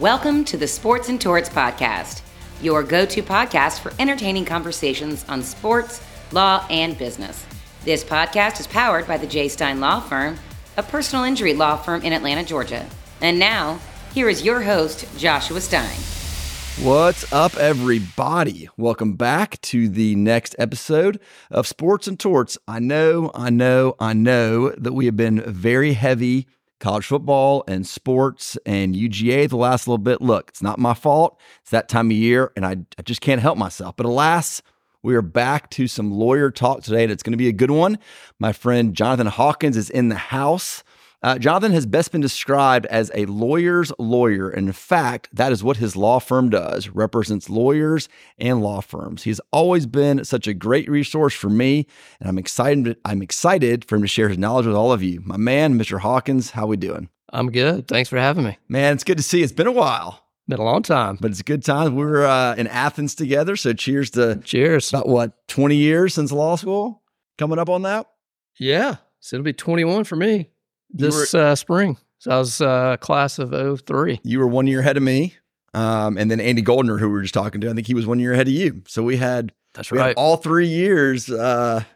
Welcome to the Sports 'N Torts podcast, your go-to podcast for entertaining conversations on sports, law, and business. This podcast is powered by the J. Stein Law Firm, a personal injury law firm in Atlanta, Georgia. And now, here is your host, Joshua Stein. What's up, everybody? Welcome back to the next episode of Sports 'N Torts. I know that we have been very heavy college football and sports and UGA the last little bit. Look, it's not my fault. It's that time of year, and I just can't help myself. But alas, we are back to some lawyer talk today, and it's going to be a good one. My friend Jonathan Hawkins is in the house. Jonathan has best been described as a lawyer's lawyer. In fact, that is what his law firm does, represents lawyers and law firms. He's always been such a great resource for me, and I'm excited for him to share his knowledge with all of you. My man, Mr. Hawkins, how we doing? I'm good. Thanks for having me. Man, it's good to see you. It's been a while. Been a long time. But it's a good time. We were in Athens together, so cheers. About, 20 years since law school? Coming up on that? Yeah. So it'll be 21 for me. This spring. So I was class of 2003. You were 1 year ahead of me. And then Andy Goldner, who we were just talking to, I think he was 1 year ahead of you. So we had all 3 years,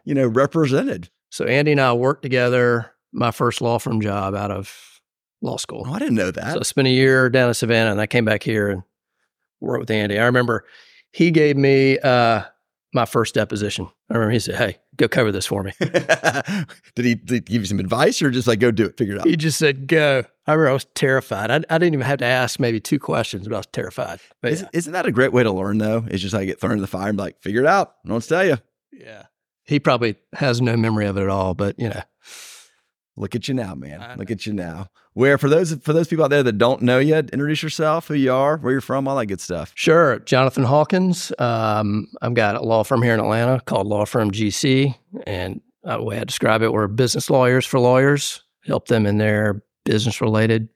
represented. So Andy and I worked together my first law firm job out of law school. Oh, I didn't know that. So I spent a year down in Savannah and I came back here and worked with Andy. I remember he gave me my first deposition. I remember he said, "Hey, go cover this for me." Did he give you some advice or just like, go do it, figure it out? He just said, go. I remember I was terrified. I didn't even have to ask maybe two questions, but I was terrified. But isn't that a great way to learn though? It's just like get thrown in the fire and be like, figure it out. I don't tell you. Yeah. He probably has no memory of it at all, but look at you now, man. Look at you now. Where for those people out there that don't know you, introduce yourself, who you are, where you're from, all that good stuff. Sure. Jonathan Hawkins. I've got a law firm here in Atlanta called Law Firm GC. And the way I describe it, we're business lawyers for lawyers, help them in their business-related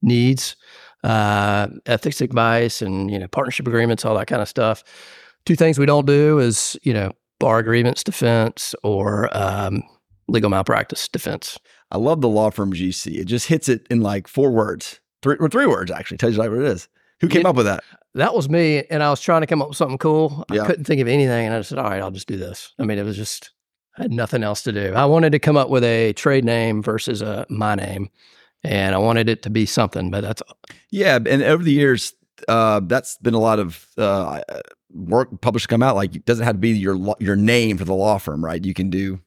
needs, ethics advice and, partnership agreements, all that kind of stuff. Two things we don't do is, bar grievance defense or legal malpractice defense. I love the Law Firm GC. It just hits it in like three words actually. Tells you like what it is. Who came up with that? That was me, and I was trying to come up with something cool. I couldn't think of anything, and I just said, all right, I'll just do this. I mean, it was just, I had nothing else to do. I wanted to come up with a trade name versus my name, and I wanted it to be something, but that's all. Yeah, and over the years, that's been a lot of work published come out. Like, it doesn't have to be your name for the law firm, right? You can do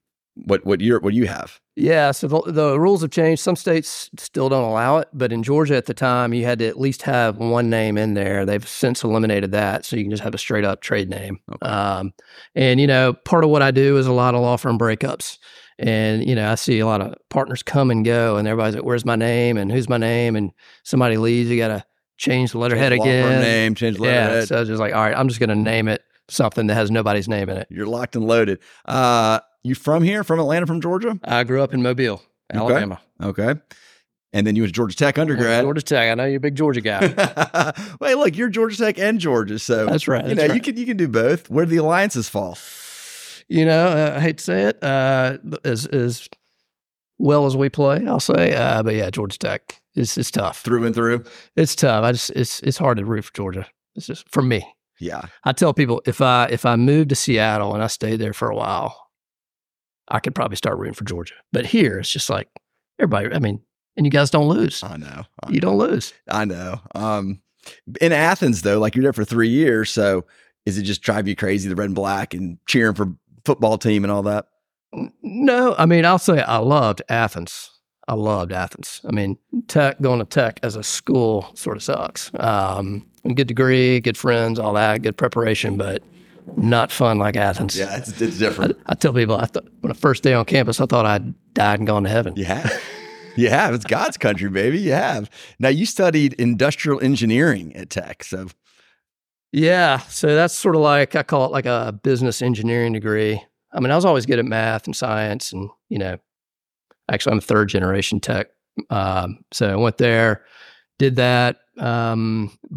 what you have. Yeah, so the rules have changed. Some states still don't allow it, but in Georgia at the time, you had to at least have one name in there. They've since eliminated that, so you can just have a straight-up trade name. Okay. Part of what I do is a lot of law firm breakups, and, I see a lot of partners come and go, and everybody's like, where's my name, and who's my name, and somebody leaves, you got to change the letterhead again. Change the letterhead. Yeah, so I was just like, all right, I'm just going to name it something that has nobody's name in it. You're locked and loaded. You from here, from Atlanta, from Georgia? I grew up in Mobile, Alabama. Okay. And then you was Georgia Tech undergrad. Georgia Tech. I know you're a big Georgia guy. Well, hey, look, you're Georgia Tech and Georgia, so that's right. You can do both. Where do the alliances fall? I hate to say it, as well as we play, I'll say. But yeah, Georgia Tech is tough through and through. It's tough. It's hard to root for Georgia. It's just for me. Yeah, I tell people if I moved to Seattle and I stayed there for a while, I could probably start rooting for Georgia. But here, it's just like everybody, and you guys don't lose. I know. You don't lose. I know. In Athens, though, like you're there for 3 years. So is it just drive you crazy, the red and black and cheering for football team and all that? No. I'll say I loved Athens. Going to Tech as a school sort of sucks. Good degree, good friends, all that, good preparation, but not fun like Athens. Yeah, it's different. I tell people, when the first day on campus, I thought I'd died and gone to heaven. You have. It's God's country, baby. You have. Now, you studied industrial engineering at Tech, so. Yeah, so that's sort of like, I call it like a business engineering degree. I was always good at math and science and, actually, I'm a third generation Tech. So I went there, did that.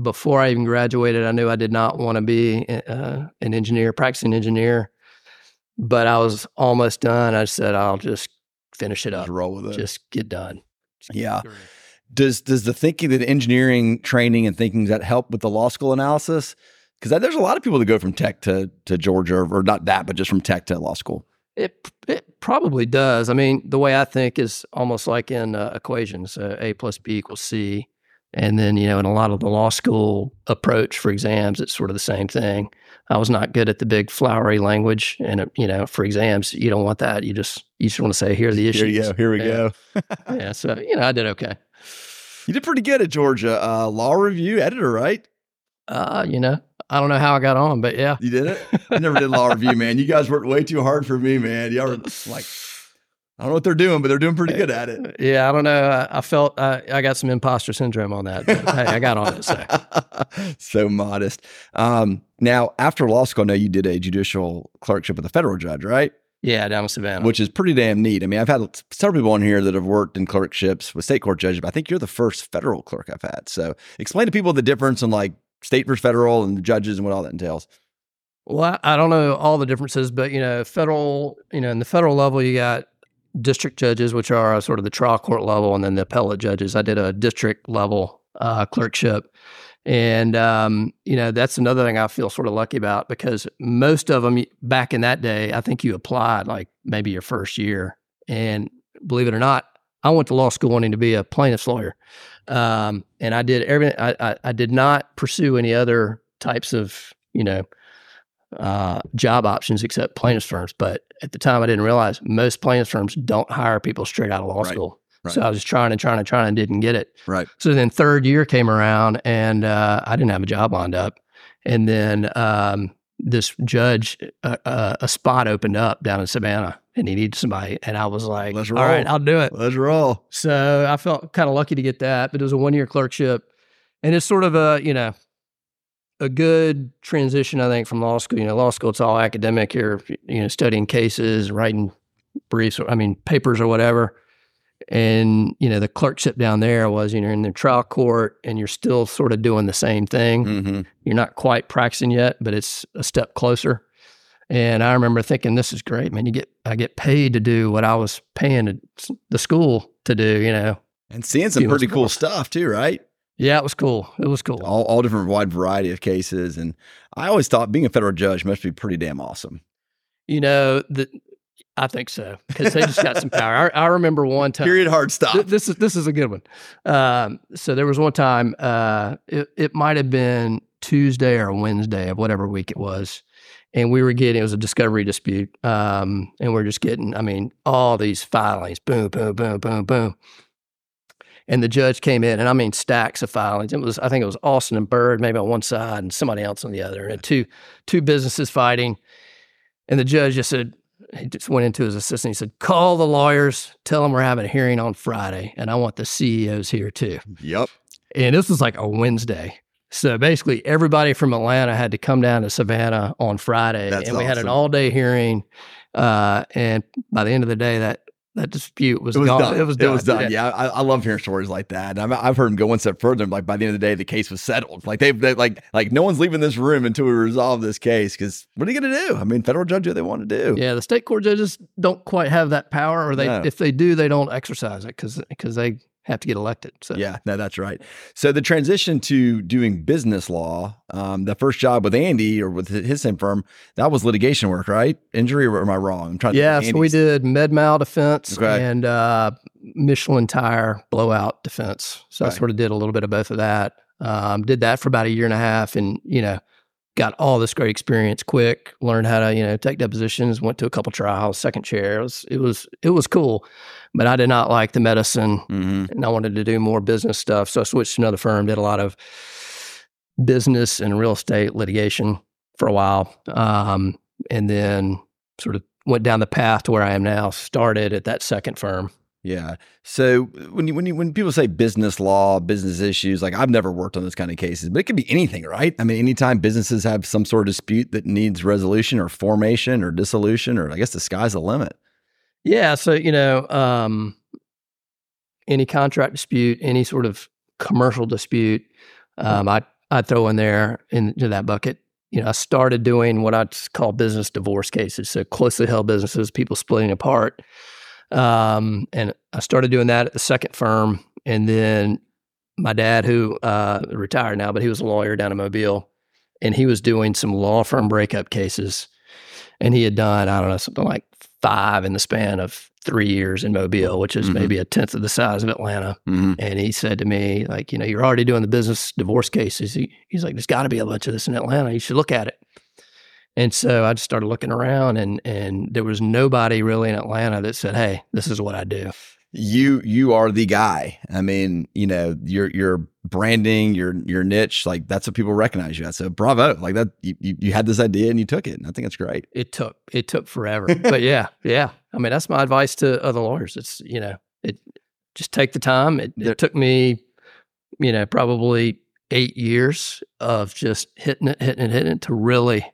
Before I even graduated, I knew I did not want to be an engineer, practicing engineer, but I was almost done. I said, I'll just finish it up. Just roll with it. Just get done. Yeah. Does the thinking that engineering training and thinking that help with the law school analysis? Because there's a lot of people that go from tech to Georgia, or not that, but just from tech to law school. It probably does. I mean, the way I think is almost like in equations, A plus B equals C. And then, in a lot of the law school approach for exams, it's sort of the same thing. I was not good at the big flowery language. And, for exams, you don't want that. You just want to say, here are the issues. Here we go. Yeah. So, I did okay. You did pretty good at Georgia. Law review editor, right? I don't know how I got on, but yeah. You did it? I never did law review, man. You guys worked way too hard for me, man. Y'all were like, I don't know what they're doing, but they're doing pretty good at it. Yeah, I don't know. I felt I got some imposter syndrome on that, but hey, I got on it. So, modest. Now, after law school, I know you did a judicial clerkship with a federal judge, right? Yeah, down in Savannah. Which is pretty damn neat. I mean, I've had several people on here that have worked in clerkships with state court judges, but I think you're the first federal clerk I've had. So explain to people the difference in state versus federal and judges and what all that entails. Well, I don't know all the differences, but, federal, in the federal level, you got district judges, which are sort of the trial court level, and then the appellate judges. I did a district level clerkship. And, that's another thing I feel sort of lucky about, because most of them back in that day, I think you applied maybe your first year. And believe it or not, I went to law school wanting to be a plaintiff's lawyer. And I did everything. I did not pursue any other types of, job options except plaintiff's firms. But at the time I didn't realize most plaintiff's firms don't hire people straight out of law school. Right. So I was just trying and didn't get it. Right. So then third year came around and I didn't have a job lined up. And then this judge, a spot opened up down in Savannah and he needed somebody. And I was like, all right, I'll do it. Let's roll. So I felt kind of lucky to get that, but it was a 1-year clerkship. And it's sort of a good transition, I think, from law school. Law school, it's all academic. You're studying cases, writing briefs, papers or whatever. And, the clerkship down there was, you're in the trial court and you're still sort of doing the same thing. Mm-hmm. You're not quite practicing yet, but it's a step closer. And I remember thinking, this is great, man. I get paid to do what I was paying the school to do, And seeing some pretty cool stuff too, right? Yeah, it was cool. All different wide variety of cases. And I always thought being a federal judge must be pretty damn awesome. I think so, because they just got some power. I remember one time. Period, hard stop. This is a good one. So there was one time, it might have been Tuesday or Wednesday of whatever week it was, and it was a discovery dispute, and we're just getting, all these filings, boom, boom, boom, boom, boom. And the judge came in, and stacks of filings. I think it was Austin and Byrd, maybe on one side and somebody else on the other, and two businesses fighting. And the judge just said, he just went into his assistant. He said, call the lawyers, tell them we're having a hearing on Friday, and I want the CEOs here too. Yep. And this was a Wednesday. So basically everybody from Atlanta had to come down to Savannah on Friday. That's and we awesome. Had an all-day hearing. And by the end of the day, that dispute was gone. It was done. Yeah. I love hearing stories like that. And I've heard them go one step further. By the end of the day, the case was settled. They no one's leaving this room until we resolve this case. Because what are you going to do? Federal judges, they want to do. Yeah. The state court judges don't quite have that power, or if they do, they don't exercise it because they have to get elected. So yeah, no, that's right. So the transition to doing business law, the first job with Andy or with his same firm, that was litigation work, right? Injury, or am I wrong? I'm trying to think. Yeah, so we did med mal defense and Michelin tire blowout defense. So I sort of did a little bit of both of that. Did that for about a year and a half, and got all this great experience quick. Learned how to take depositions. Went to a couple trials, second chair. It was cool, but I did not like the medicine, mm-hmm. and I wanted to do more business stuff. So I switched to another firm. Did a lot of business and real estate litigation for a while, and then sort of went down the path to where I am now. Started at that second firm. Yeah. So when people say business law, business issues, I've never worked on those kind of cases, but it could be anything, right? Anytime businesses have some sort of dispute that needs resolution or formation or dissolution, or I guess the sky's the limit. Yeah. So, any contract dispute, any sort of commercial dispute, I throw in there into that bucket. I started doing what I call business divorce cases. So closely held businesses, people splitting apart. And I started doing that at the second firm, And then my dad, who retired now, but he was a lawyer down in Mobile, and he was doing some law firm breakup cases. And he had done, I don't know, something like 5 in the span of 3 years in Mobile, which is maybe a tenth of the size of Atlanta. And he said to me, like, you know, you're already doing the business divorce cases. He's like, there's got to be a bunch of this in Atlanta. You should look at it. And so I just started looking around, and there was nobody really in Atlanta that said, hey, this is what I do. You are the guy. I mean, you know, your branding, your niche, like that's what people recognize you at. So bravo, like that, you had this idea and you took it. And I think it's great. It took forever, but yeah. I mean, that's my advice to other lawyers. It's, you know, it just take the time. It took me, you know, probably 8 years of just hitting it to really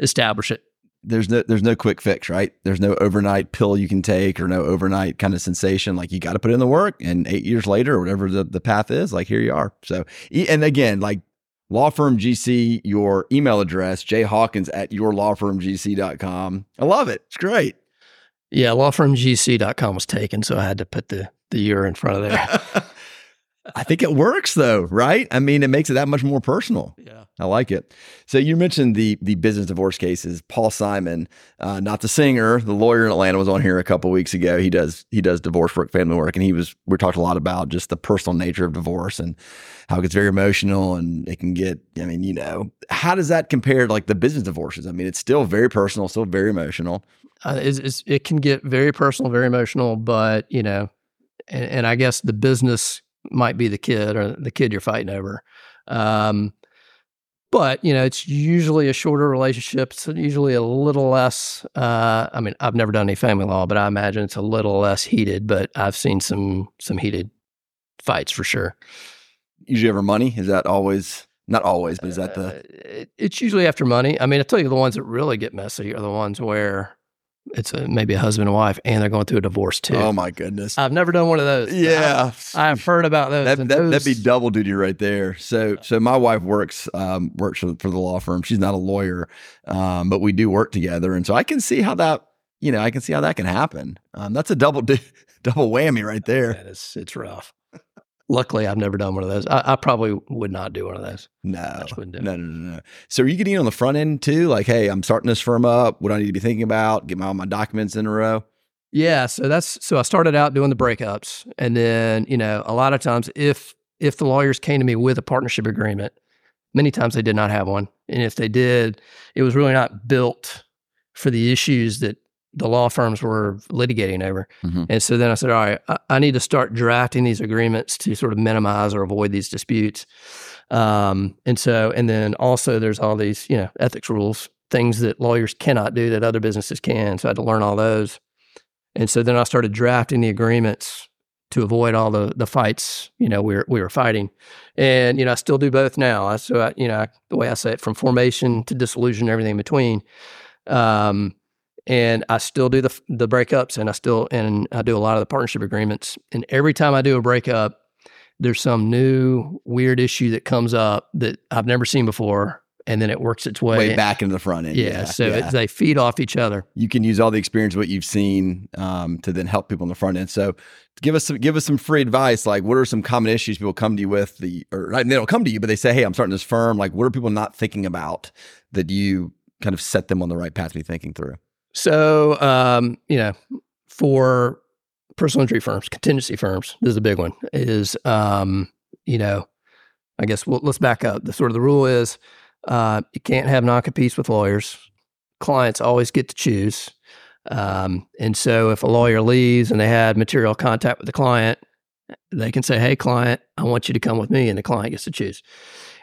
establish it. There's no quick fix, right? There's no overnight pill you can take or no overnight kind of sensation. Like you got to put in the work, and 8 years later or whatever the path is, like here you are. So, and again, like Law Firm GC, your email address, jhawkins@yourlawfirmgc.com. I love it. It's great. Yeah. Lawfirmgc.com was taken. So I had to put the year in front of there. I think it works though, right? I mean, it makes it that much more personal. Yeah, I like it. So you mentioned the business divorce cases. Paul Simon, not the singer, the lawyer in Atlanta, was on here a couple of weeks ago. He does divorce work, family work, and we talked a lot about just the personal nature of divorce and how it gets very emotional, and it can get. I mean, you know, how does that compare to like the business divorces? I mean, it's still very personal, still very emotional. It can get very personal, very emotional, but you know, and I guess the business might be the kid or the kid you're fighting over. But, you know, it's usually a shorter relationship. It's usually a little less, I mean, I've never done any family law, but I imagine it's a little less heated, but I've seen some heated fights for sure. Usually over money? Is that always, not always, but is that it's usually after money. I mean, I tell you the ones that really get messy are the ones where it's maybe a husband and wife, and they're going through a divorce too. Oh my goodness! I've never done one of those. Yeah, I've heard about those. That'd be double duty right there. So my wife works for the law firm. She's not a lawyer, but we do work together, and so I can see how that can happen. That's a double whammy right there. Man, it's rough. Luckily, I've never done one of those. I probably would not do one of those. No. So are you getting on the front end too? Like, hey, I'm starting this firm up. What do I need to be thinking about? Get all my documents in a row? Yeah. So I started out doing the breakups. And then, you know, a lot of times if the lawyers came to me with a partnership agreement, many times they did not have one. And if they did, it was really not built for the issues that the law firms were litigating over. And so then I said, all right, I need to start drafting these agreements to sort of minimize or avoid these disputes. And then also there's all these, you know, ethics rules, things that lawyers cannot do that other businesses can. So I had to learn all those. And so then I started drafting the agreements to avoid all the fights, you know, we were fighting. And, you know, I still do both now. So the way I say it, from formation to dissolution, everything in between. And I still do the breakups, and I do a lot of the partnership agreements. And every time I do a breakup, there's some new weird issue that comes up that I've never seen before, and then it works its way back into the front end. Yeah, they feed off each other. You can use all the experience, what you've seen, to then help people on the front end. So give us some free advice. Like, what are some common issues people come to you with? They don't come to you, but they say, "Hey, I'm starting this firm." Like, what are people not thinking about that you kind of set them on the right path to be thinking through? So, you know, for personal injury firms, contingency firms, this is a big one, is, you know, I guess let's back up. The rule is you can't have non-competes with lawyers. Clients always get to choose. And so if a lawyer leaves and they had material contact with the client, they can say, hey, client, I want you to come with me, and the client gets to choose.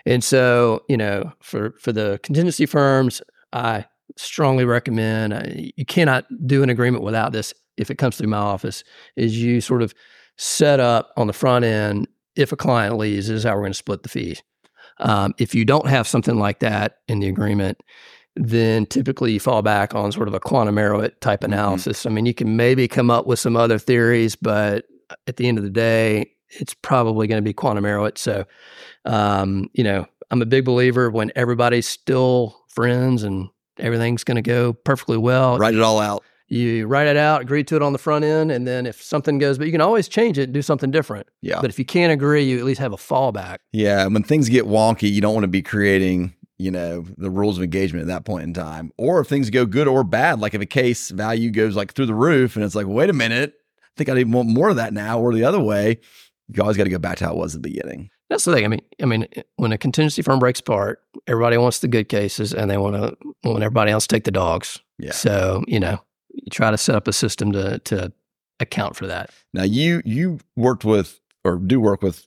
And so, you know, for the contingency firms, I strongly recommend, you cannot do an agreement without this if it comes through my office, is you sort of set up on the front end, if a client leaves, this is how we're going to split the fees. If you don't have something like that in the agreement, then typically you fall back on sort of a quantum merit type analysis. I mean, you can maybe come up with some other theories, but at the end of the day, it's probably going to be quantum merit. So, you know, I'm a big believer when everybody's still friends and everything's going to go perfectly well. Write it all out. You write it out, agree to it on the front end, and then if something goes, but you can always change it and do something different. Yeah. But if you can't agree, you at least have a fallback. Yeah. When things get wonky, you don't want to be creating, the rules of engagement at that point in time. Or if things go good or bad, like if a case value goes like through the roof and it's like, wait a minute, I think I need more of that now, or the other way, you always got to go back to how it was at the beginning. That's the thing. I mean, when a contingency firm breaks apart, everybody wants the good cases and they want everybody else to take the dogs. Yeah. So, you try to set up a system to account for that. Now, you worked with or do work with,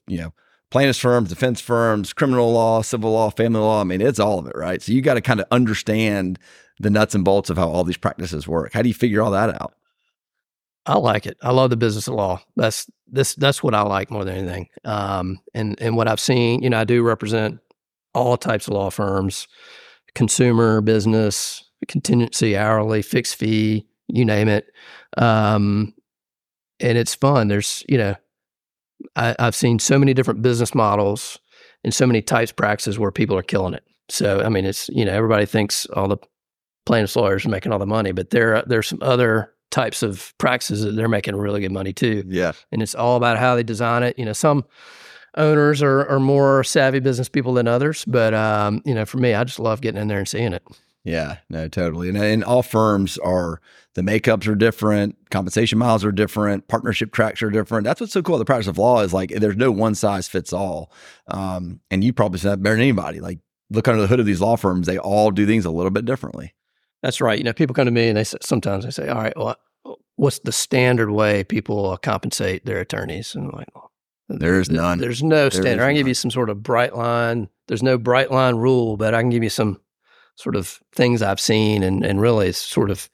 plaintiffs' firms, defense firms, criminal law, civil law, family law. I mean, it's all of it, right? So you got to kind of understand the nuts and bolts of how all these practices work. How do you figure all that out? I like it. I love the business of law. That's what I like more than anything. And what I've seen, I do represent all types of law firms, consumer, business, contingency, hourly, fixed fee, you name it. And it's fun. There's, I've seen so many different business models and so many types of practices where people are killing it. So, I mean, it's, everybody thinks all the plaintiffs' lawyers are making all the money, but there's some other types of practices that they're making really good money too. Yeah. And it's all about how they design it. Some owners are more savvy business people than others, but, for me, I just love getting in there and seeing it. Yeah, no, totally. And all firms the makeups are different, compensation models are different, partnership tracks are different. That's what's so cool about the practice of law is like, there's no one size fits all. And you probably said that better than anybody. Like, look under the hood of these law firms, they all do things a little bit differently. That's right. People come to me and sometimes they say, all right, well, what's the standard way people compensate their attorneys? And I'm like, well, there's none. There's no standard. I can give you some sort of bright line. There's no bright line rule, but I can give you some sort of things I've seen and really it's sort of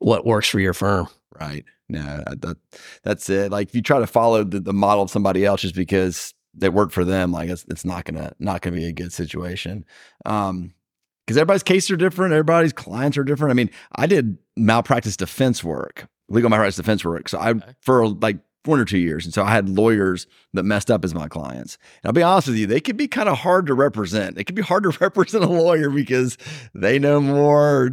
what works for your firm. Right. No, that's it. Like if you try to follow the model of somebody else just because it worked for them, like it's not gonna be a good situation. Because everybody's cases are different, everybody's clients are different. I mean, I did legal malpractice defense work. So for like 1 or 2 years. And so I had lawyers that messed up as my clients. And I'll be honest with you, they could be kind of hard to represent. It could be hard to represent a lawyer because they know more,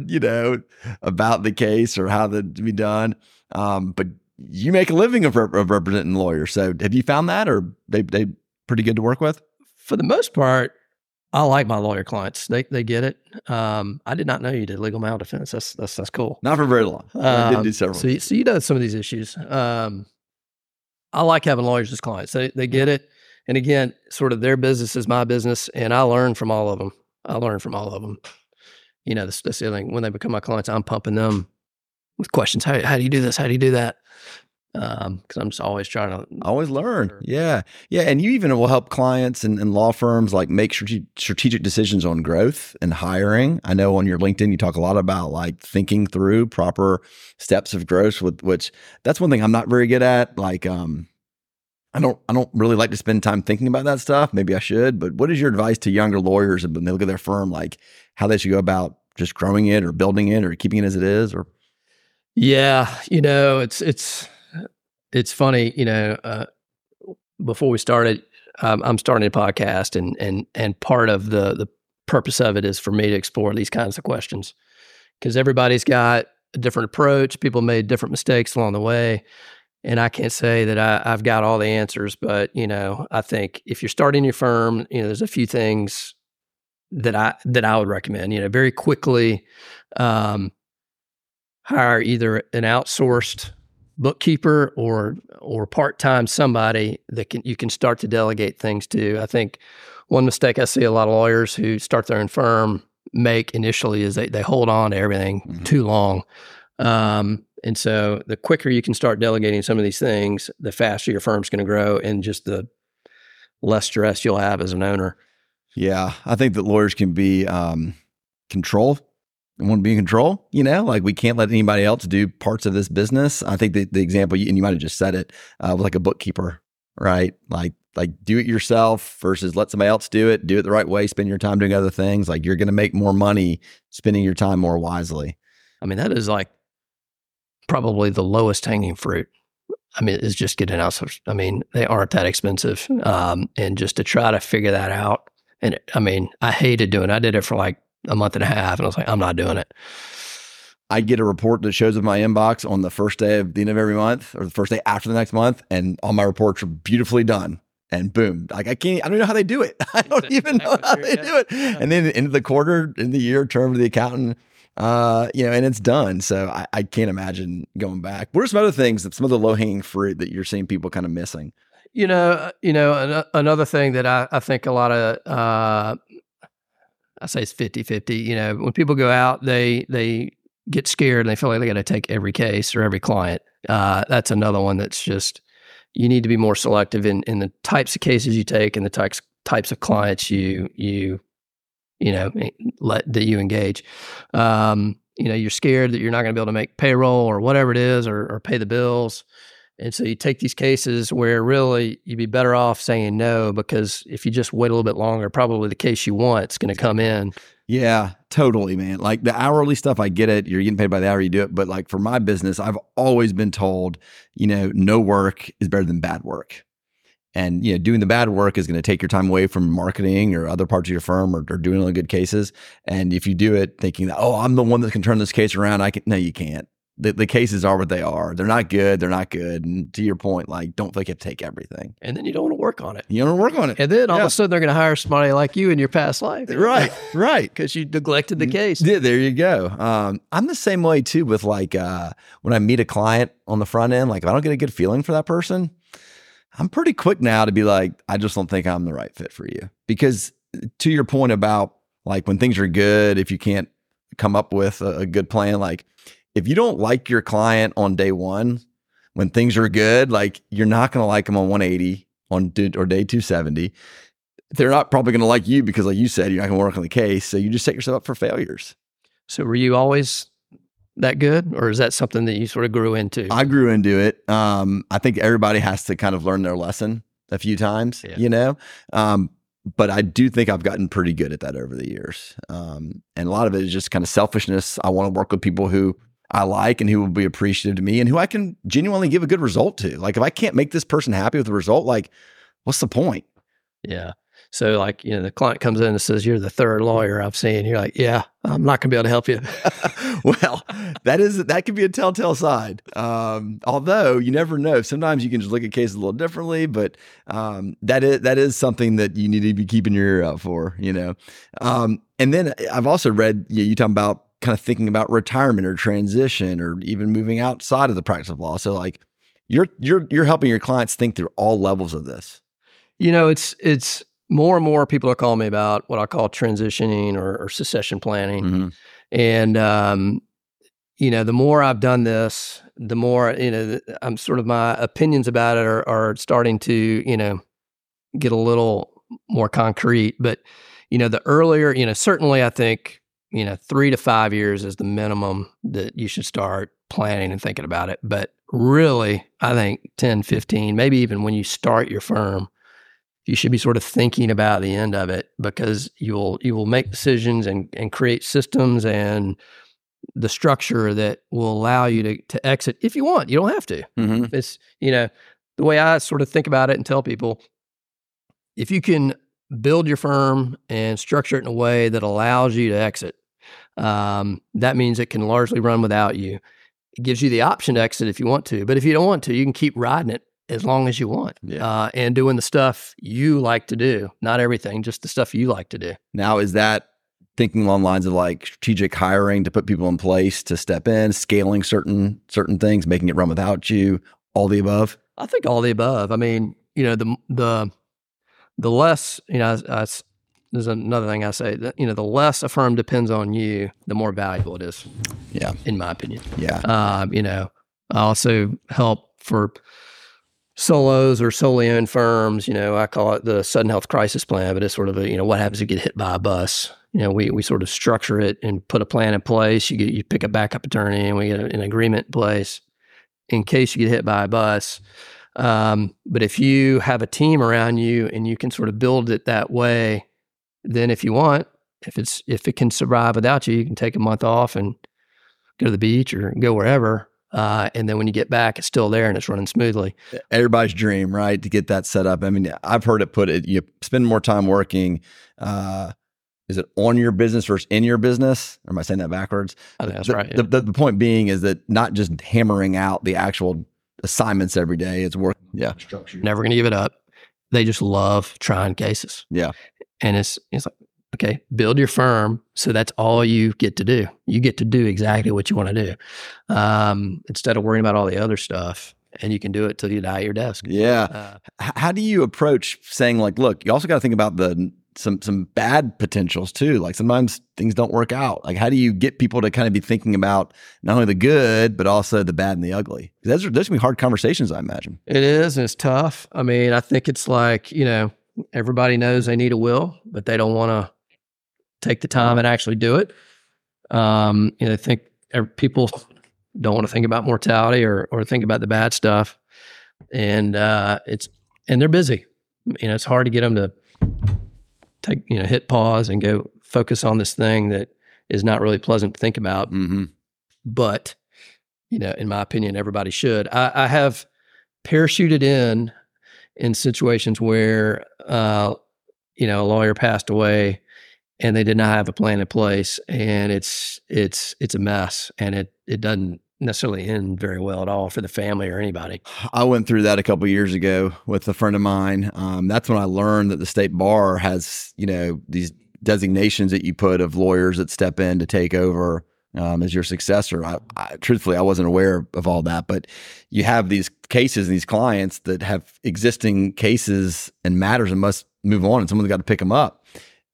about the case or how to be done. But you make a living of representing lawyers. So have you found that or they pretty good to work with? For the most part, I like my lawyer clients. They get it. I did not know you did legal mal defense. That's cool. Not for very long. I did do several. So you know some of these issues. I like having lawyers as clients. They get it. And again, sort of their business is my business. And I learn from all of them. That's the other thing. When they become my clients, I'm pumping them with questions. How do you do this? How do you do that? Because I'm just always trying to always learn. Yeah. Yeah. And you even will help clients and law firms like make strategic decisions on growth and hiring. I know on your LinkedIn, you talk a lot about like thinking through proper steps of growth, which that's one thing I'm not very good at. Like, I don't really like to spend time thinking about that stuff. Maybe I should, but what is your advice to younger lawyers when they look at their firm, like how they should go about just growing it or building it or keeping it as it is? Or yeah, it's funny, before we started, I'm starting a podcast and part of the purpose of it is for me to explore these kinds of questions because everybody's got a different approach. People made different mistakes along the way. And I can't say that I've got all the answers, but, I think if you're starting your firm, there's a few things that I would recommend, very quickly, hire either an outsourced bookkeeper or part-time somebody that you can start to delegate things to. I think one mistake I see a lot of lawyers who start their own firm make initially is they hold on to everything too long. And so the quicker you can start delegating some of these things, the faster your firm's going to grow and just the less stress you'll have as an owner. Yeah. I think that lawyers can be control. And want to be in control, like we can't let anybody else do parts of this business. I think the example, and you might have just said it, was like a bookkeeper, right? Like do it yourself versus let somebody else do it the right way, spend your time doing other things. Like you're going to make more money spending your time more wisely. I mean, that is like probably the lowest hanging fruit. I mean, it's just getting outsourced. I mean, they aren't that expensive. And just to try to figure that out. And I hated doing it. I did it for like a month and a half. And I was like, I'm not doing it. I get a report that shows in my inbox on the first day of the end of every month or the first day after the next month, and all my reports are beautifully done. And boom, like I don't even know how they do it. I don't even know how they do it. And then end of the quarter, end of the year, term to the accountant, and it's done. So I can't imagine going back. What are some other things, that some of the low-hanging fruit that you're seeing people kind of missing? Another thing that I think a lot of, I say it's 50-50, when people go out, they get scared and they feel like they got to take every case or every client. That's another one that's just, you need to be more selective in the types of cases you take and the types of clients you let that you engage. You're scared that you're not going to be able to make payroll or whatever it is, or pay the bills, and so you take these cases where really you'd be better off saying no, because if you just wait a little bit longer, probably the case you want is going to come in. Yeah, totally, man. Like the hourly stuff, I get it. You're getting paid by the hour you do it. But like for my business, I've always been told, no work is better than bad work. And, doing the bad work is going to take your time away from marketing or other parts of your firm or doing all the good cases. And if you do it thinking that, I'm the one that can turn this case around, no, you can't. The cases are what they are. They're not good. They're not good. And to your point, don't feel like you have to take everything. And then you don't want to work on it. And then all of a sudden they're going to hire somebody like you in your past life. Right. Because you neglected the case. Yeah, there you go. I'm the same way too with when I meet a client on the front end, if I don't get a good feeling for that person, I'm pretty quick now to be like, I just don't think I'm the right fit for you. Because to your point about when things are good, if you can't come up with a good plan, if you don't like your client on day one, when things are good, you're not going to like them on 180 or day 270. They're not probably going to like you because, like you said, you're not going to work on the case. So you just set yourself up for failures. So were you always that good, or is that something that you sort of grew into? I grew into it. I think everybody has to kind of learn their lesson a few times, But I do think I've gotten pretty good at that over the years. And a lot of it is just kind of selfishness. I want to work with people who I like and who will be appreciative to me and who I can genuinely give a good result to. If I can't make this person happy with the result, what's the point? Yeah. So the client comes in and says, you're the third lawyer I've seen. You're like, yeah, I'm not going to be able to help you. Well, that could be a telltale side. Although you never know. Sometimes you can just look at cases a little differently, but that is something that you need to be keeping your ear out for, And then I've also read, you talking about kind of thinking about retirement or transition or even moving outside of the practice of law. So you're helping your clients think through all levels of this. It's more and more people are calling me about what I call transitioning or succession planning. Mm-hmm. And, the more I've done this, the more, I'm sort of my opinions about it are starting to, get a little more concrete, but, the earlier, certainly I think, 3 to 5 years is the minimum that you should start planning and thinking about it. But really, I think 10, 15, maybe even when you start your firm, you should be sort of thinking about the end of it, because you will make decisions and create systems and the structure that will allow you to exit if you want. You don't have to. Mm-hmm. It's, the way I sort of think about it and tell people, if you can build your firm and structure it in a way that allows you to exit. That means it can largely run without you. It gives you the option to exit if you want to, but if you don't want to, you can keep riding it as long as you want, and doing the stuff you like to do, not everything, just the stuff you like to do. Now, is that thinking along lines of strategic hiring to put people in place to step in, scaling certain things, making it run without you, all the above? I think all the above. I mean, the less, there's another thing I say, the less a firm depends on you, the more valuable it is. Yeah. In my opinion. Yeah. I also help for solos or solely owned firms. I call it the sudden health crisis plan, but it's sort of a, what happens if you get hit by a bus? We sort of structure it and put a plan in place. You pick a backup attorney and we get an agreement in place in case you get hit by a bus. But if you have a team around you and you can sort of build it that way, then if you want, if it can survive without you, you can take a month off and go to the beach or go wherever. And then when you get back, it's still there and it's running smoothly. Everybody's dream, right? To get that set up. I mean, I've heard it put it, you spend more time working, Is it on your business versus in your business? Or am I saying that backwards? I think that's right. Yeah. The point being is that not just hammering out the actual assignments every day. It's work. Yeah. Structure. Never going to give it up. They just love trying cases. Yeah. And it's like, okay, build your firm. So that's all you get to do. You get to do exactly what you want to do. Instead of worrying about all the other stuff. And you can do it till you die at your desk. Yeah. How do you approach saying like, look, you also got to think about some bad potentials too. Like sometimes things don't work out. Like how do you get people to kind of be thinking about not only the good, but also the bad and the ugly? Because those can be hard conversations, I imagine. It is, and it's tough. I mean, I think it's like, you know, everybody knows they need a will, but they don't want to take the time and actually do it. You know, I think people don't want to think about mortality or think about the bad stuff. And and they're busy. You know, it's hard to get them to take, you know, hit pause and go focus on this thing that is not really pleasant to think about. Mm-hmm. But, you know, in my opinion, everybody should. I have parachuted in situations where, you know, a lawyer passed away and they did not have a plan in place, and it's a mess, and it doesn't necessarily end very well at all for the family or anybody. I went through that a couple of years ago with a friend of mine. That's when I learned that the state bar has, you know, these designations that you put of lawyers that step in to take over as your successor. I truthfully wasn't aware of all that, but you have these cases and these clients that have existing cases and matters and must move on, and someone's got to pick them up.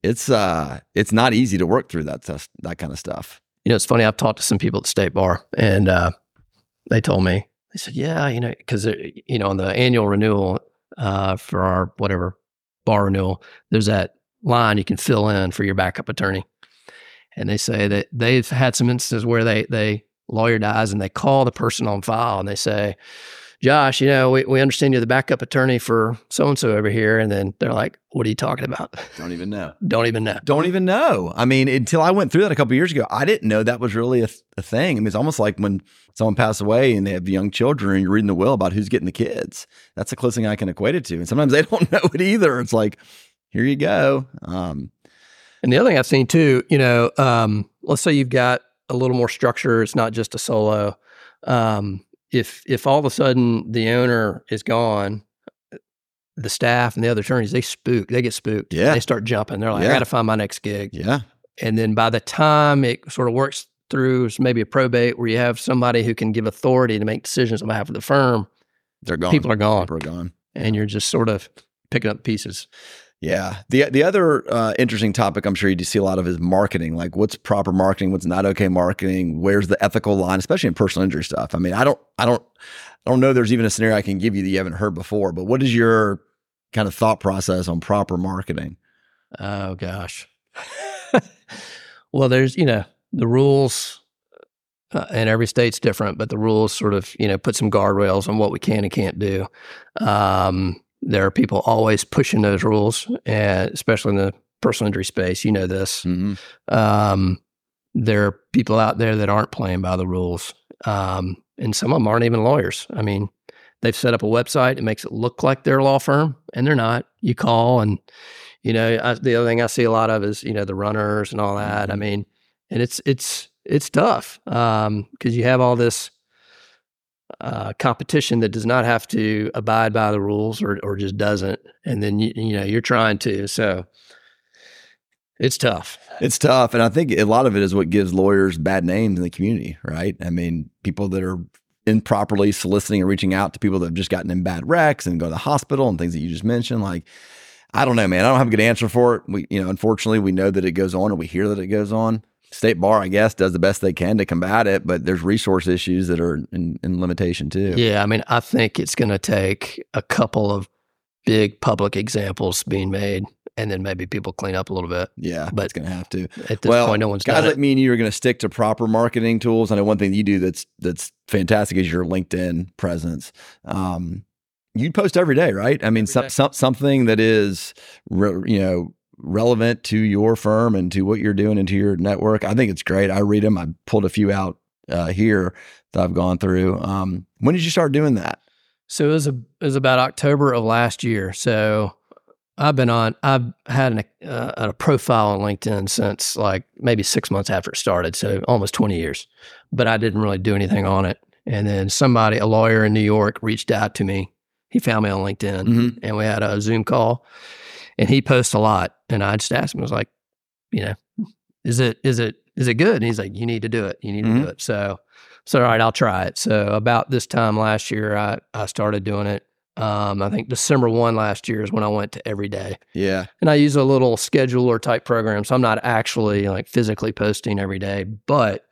It's not easy to work through that kind of stuff. You know, it's funny. I've talked to some people at the state bar, and they told me, they said, yeah, you know, because, you know, on the annual renewal for our whatever bar renewal, there's that line you can fill in for your backup attorney. And they say that they've had some instances where they lawyer dies and they call the person on file and they say, Josh, you know, we understand you're the backup attorney for so-and-so over here. And then they're like, what are you talking about? Don't even know. I mean, until I went through that a couple of years ago, I didn't know that was really a thing. I mean, it's almost like when someone passes away and they have young children and you're reading the will about who's getting the kids. That's the closest thing I can equate it to. And sometimes they don't know it either. It's like, here you go. And the other thing I've seen too, you know, let's say you've got a little more structure. It's not just a solo. If all of a sudden the owner is gone, the staff and the other attorneys, they get spooked. Yeah. They start jumping. They're like, yeah, I got to find my next gig. Yeah. And then by the time it sort of works through maybe a probate where you have somebody who can give authority to make decisions on behalf of the firm, they're gone. People are gone. And you're just sort of picking up pieces. Yeah. The other interesting topic I'm sure you do see a lot of is marketing. Like what's proper marketing, what's not okay marketing, where's the ethical line, especially in personal injury stuff. I mean, I don't know there's even a scenario I can give you that you haven't heard before, but what is your kind of thought process on proper marketing? Oh gosh. Well, there's, you know, the rules and every state's different, but the rules sort of, you know, put some guardrails on what we can and can't do. There are people always pushing those rules, and especially in the personal injury space. You know this. Mm-hmm. There are people out there that aren't playing by the rules, and some of them aren't even lawyers. I mean, they've set up a website. It makes it look like they're a law firm, and they're not. You call, and, you know, the other thing I see a lot of is, you know, the runners and all that. I mean, and it's tough because you have all this competition that does not have to abide by the rules or just doesn't. And then, you know, you're trying to, so it's tough. It's tough. And I think a lot of it is what gives lawyers bad names in the community, right? I mean, people that are improperly soliciting and reaching out to people that have just gotten in bad wrecks and go to the hospital and things that you just mentioned. Like, I don't know, man, I don't have a good answer for it. We, you know, unfortunately we know that it goes on, or we hear that it goes on. State bar, I guess, does the best they can to combat it, but there's resource issues that are in limitation too. Yeah, I mean, I think it's going to take a couple of big public examples being made, and then maybe people clean up a little bit. Yeah, but it's going to have to. At this point, no one's done it. Guys like me and you are going to stick to proper marketing tools. I know one thing you do that's fantastic is your LinkedIn presence. You post every day, right? I mean, something that is, you know, relevant to your firm and to what you're doing and to your network. I think it's great. I read them. I pulled a few out here that I've gone through. When did you start doing that? So it was about October of last year. So I've had a profile on LinkedIn since like maybe 6 months after it started, so almost 20 years, but I didn't really do anything on it. And then somebody, a lawyer in New York, reached out to me. He found me on LinkedIn, mm-hmm. and we had a Zoom call, and he posts a lot. And I just asked him, I was like, you know, is it good? And he's like, you need to do it. You need mm-hmm. to do it. So all right, I'll try it. So about this time last year, I started doing it. I think December 1 last year is when I went to every day. Yeah. And I use a little scheduler type program. So I'm not actually like physically posting every day, but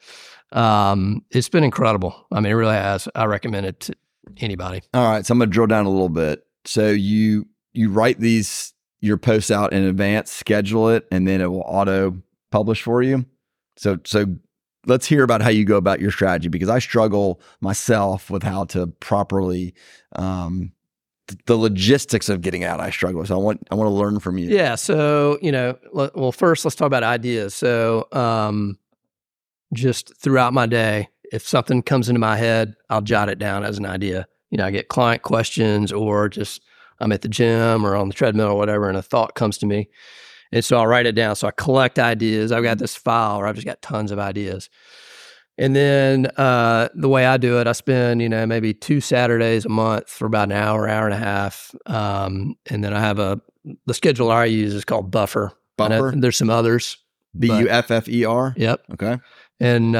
it's been incredible. I mean, it really has. I recommend it to anybody. All right. So I'm going to drill down a little bit. So you write your posts out in advance, schedule it, and then it will auto publish for you. So let's hear about how you go about your strategy, because I struggle myself with how to properly, the logistics of getting out. I struggle. So I want to learn from you. Yeah. So, you know, well, first let's talk about ideas. So, just throughout my day, if something comes into my head, I'll jot it down as an idea. You know, I get client questions, or just I'm at the gym or on the treadmill or whatever, and a thought comes to me. And so I'll write it down. So I collect ideas. I've got this file where I've just got tons of ideas. And then the way I do it, I spend, you know, maybe 2 Saturdays a month for about an hour, hour and a half. And then I have the scheduler I use is called Buffer. Buffer? There's some others. Buffer? Yep. Okay. And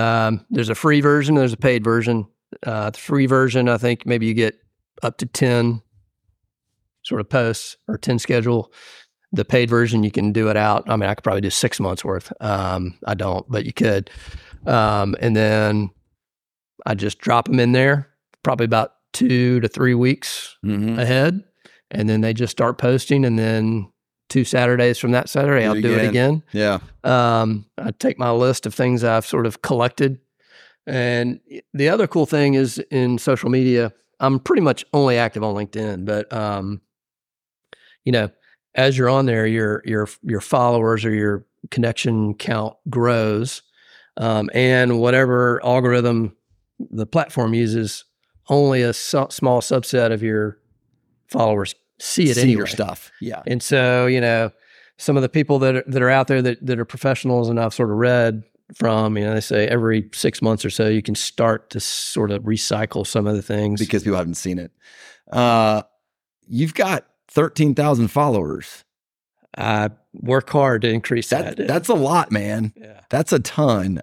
there's a free version. There's a paid version. The free version, I think maybe you get up to 10 sort of posts or 10 schedule. The paid version, you can do it out. I mean, I could probably do 6 months worth. I don't, but you could. And then I just drop them in there, probably about 2 to 3 weeks mm-hmm. ahead. And then they just start posting. And then 2 Saturdays from that Saturday, I'll do it again. Yeah. I take my list of things I've sort of collected. And the other cool thing is in social media, I'm pretty much only active on LinkedIn, but, you know, as you're on there, your followers or your connection count grows, and whatever algorithm the platform uses, only a small subset of your followers see anyway. Your stuff, yeah. And so, you know, some of the people that are out there that are professionals, and I've sort of read from, you know, they say every 6 months or so you can start to sort of recycle some of the things because people haven't seen it. You've got 13,000 followers. I work hard to increase that. That's a lot, man. Yeah. That's a ton.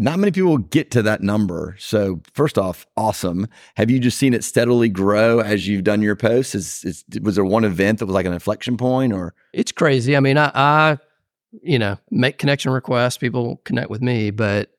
Not many people get to that number. So first off, awesome. Have you just seen it steadily grow as you've done your posts? Was there one event that was like an inflection point, or? It's crazy. I mean, I you know, make connection requests. People connect with me, but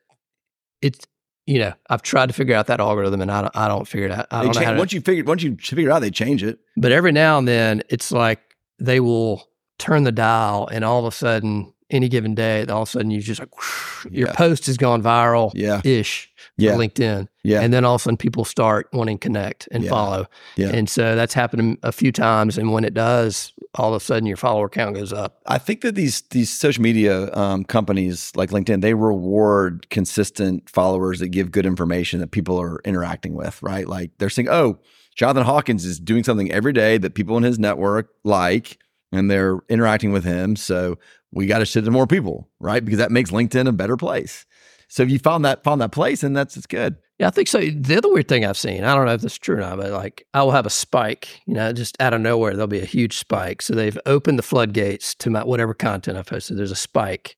it's, you know, I've tried to figure out that algorithm, and I don't figure it out. I don't know how to, once you figure it out, they change it. But every now and then, it's like they will turn the dial, and all of a sudden, any given day, all of a sudden, you just like whoosh, your post has gone viral, ish, on LinkedIn, and then all of a sudden, people start wanting to connect and follow, and so that's happened a few times. And when it does, all of a sudden, your follower count goes up. I think that these social media companies like LinkedIn, they reward consistent followers that give good information that people are interacting with, right? Like they're saying, "Oh, Jonathan Hawkins is doing something every day that people in his network like, and they're interacting with him." So we got to ship to more people, right? Because that makes LinkedIn a better place. So if you found that place, and it's good. Yeah, I think so. The other weird thing I've seen, I don't know if this is true or not, but like I will have a spike, you know, just out of nowhere, there'll be a huge spike. So they've opened the floodgates to my whatever content I posted. There's a spike,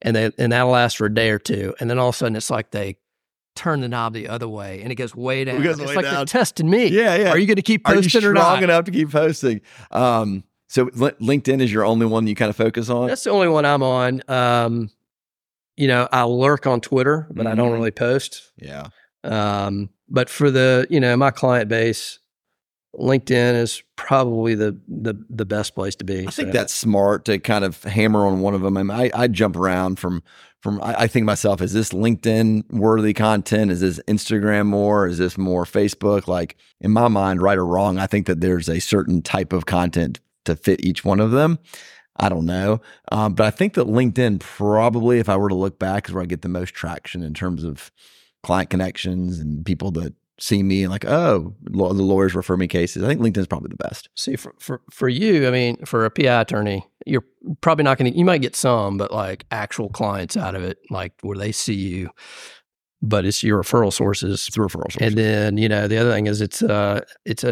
and that'll last for a day or two. And then all of a sudden it's like they turn the knob the other way, and it goes way down. It's like they're testing me. Yeah. Are you going to keep posting or not? Are you strong enough to keep posting? So LinkedIn is your only one you kind of focus on? That's the only one I'm on. You know, I lurk on Twitter, but I don't really post. Yeah. But for you know, my client base, LinkedIn is probably the best place to be. I think that's smart to kind of hammer on one of them. I mean, I jump around I think myself, is this LinkedIn worthy content? Is this Instagram more? Is this more Facebook? Like in my mind, right or wrong, I think that there's a certain type of content to fit each one of them. I don't know. But I think that LinkedIn probably, if I were to look back, is where I get the most traction in terms of client connections and people that see me and like, oh, the lawyers refer me cases. I think LinkedIn is probably the best. See, for you, I mean, for a PI attorney, you're probably not going to, you might get some, but like actual clients out of it, like where they see you, but it's your referral sources. It's referral sources. And then, you know, the other thing is it's a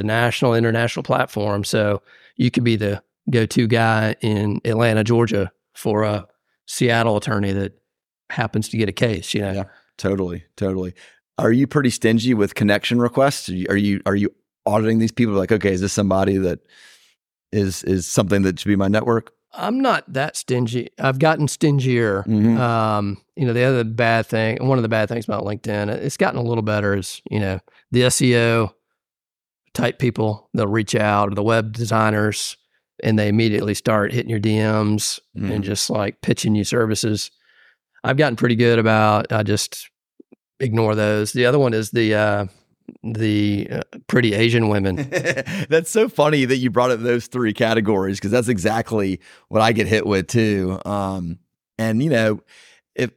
national, international platform. So you could be the go-to guy in Atlanta, Georgia for a Seattle attorney that happens to get a case, you know? Yeah, totally. Are you pretty stingy with connection requests? Are you auditing these people? Like, okay, is this somebody that is something that should be my network? I'm not that stingy. I've gotten stingier. Mm-hmm. You know, one of the bad things about LinkedIn, it's gotten a little better is, you know, the SEO type people, they'll reach out, or the web designers, and they immediately start hitting your DMs and just like pitching you services. I've gotten pretty good about, I just ignore those. The other one is the pretty Asian women. That's so funny that you brought up those three categories because that's exactly what I get hit with too. And you know, if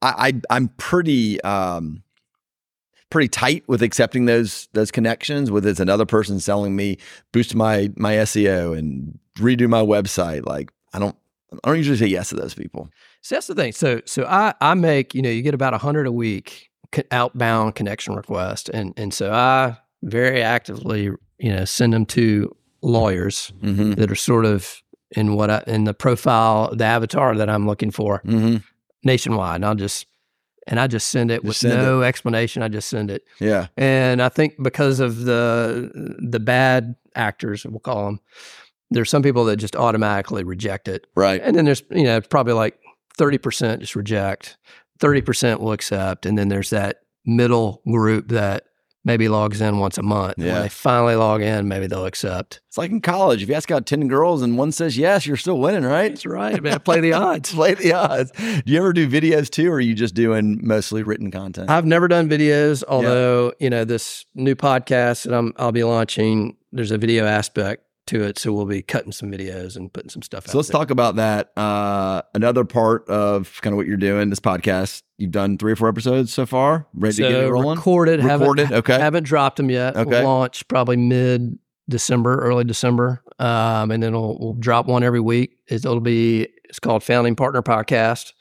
I'm pretty tight with accepting those connections, whether it's another person selling me boost my SEO and redo my website. Like I don't usually say yes to those people. So that's the thing. So I make, you know, you get about 100 a week outbound connection request. And so I very actively, you know, send them to lawyers that are sort of in the profile, the avatar that I'm looking for nationwide. And I just send it with no explanation. I just send it. Yeah. And I think because of the bad actors, we'll call them, there's some people that just automatically reject it. Right. And then there's, you know, probably like 30% just reject, 30% will accept. And then there's that middle group that maybe logs in once a month. Yeah. When they finally log in, maybe they'll accept. It's like in college. If you ask out 10 girls and one says yes, you're still winning, right? That's right, man. Play the odds. Play the odds. Do you ever do videos too, or are you just doing mostly written content? I've never done videos, although, you know, this new podcast that I'll be launching, there's a video aspect to it. So we'll be cutting some videos and putting some stuff out. So let's talk about that. Another part of kind of what you're doing, this podcast, you've done 3 or 4 episodes so far, ready to get it rolling? Recorded. Okay. Haven't dropped them yet. Okay. We'll launch probably mid-December, early December. And then we'll drop one every week. It's called Founding Partner Podcast.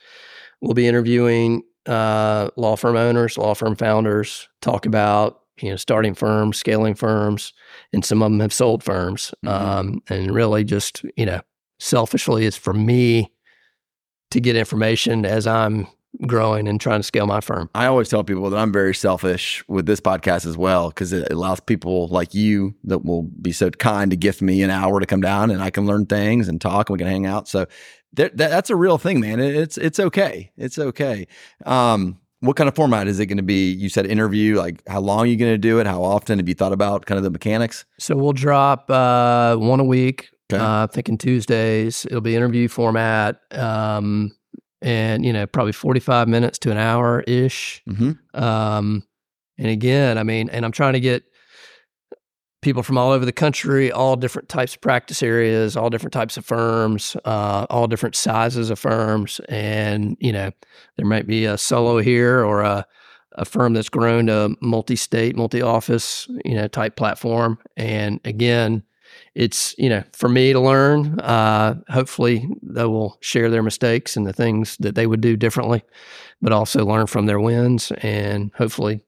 We'll be interviewing law firm owners, law firm founders, talk about, you know, starting firms, scaling firms, and some of them have sold firms. And really just, you know, selfishly, it's for me to get information as I'm growing and trying to scale my firm. I always tell people that I'm very selfish with this podcast as well, because it allows people like you that will be so kind to gift me an hour to come down and I can learn things and talk and we can hang out. So that's a real thing, man. It's okay. It's okay. What kind of format is it going to be? You said interview, like how long are you going to do it? How often? Have you thought about kind of the mechanics? So we'll drop one a week, okay. I'm thinking Tuesdays. It'll be interview format and, you know, probably 45 minutes to an hour-ish. And again, I mean, and I'm trying to get people from all over the country, all different types of practice areas, all different types of firms, all different sizes of firms. And, you know, there might be a solo here or a firm that's grown to multi-state, multi-office, you know, type platform. And again, it's, you know, for me to learn. Hopefully they will share their mistakes and the things that they would do differently, but also learn from their wins. And hopefully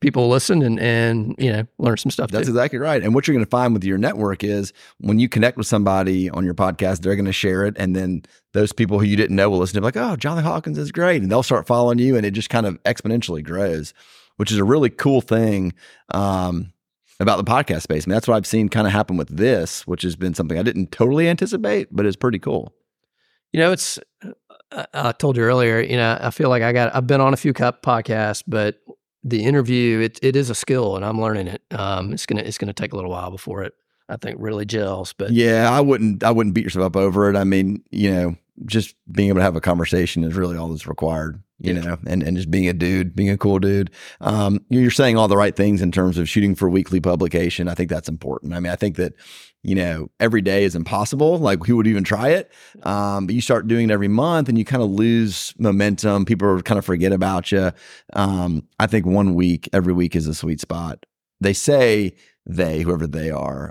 people listen and you know, learn some stuff. That's exactly right. And what you're going to find with your network is when you connect with somebody on your podcast, they're going to share it. And then those people who you didn't know will listen to, like, oh, Jonathan Hawkins is great. And they'll start following you. And it just kind of exponentially grows, which is a really cool thing about the podcast space. I mean, that's what I've seen kind of happen with this, which has been something I didn't totally anticipate, but it's pretty cool. You know, it's, I told you earlier, you know, I feel like I've been on a few podcasts, but the interview, it is a skill, and I'm learning it. It's gonna take a little while before it, I think, really gels. But yeah, I wouldn't beat yourself up over it. I mean, you know, just being able to have a conversation is really all that's required, you know, and just being a dude, being a cool dude. You're saying all the right things in terms of shooting for weekly publication. I think that's important. I mean, I think that, you know, every day is impossible. Like, who would even try it? But you start doing it every month and you kind of lose momentum. People kind of forget about you. I think every week is a sweet spot. They say whoever they are,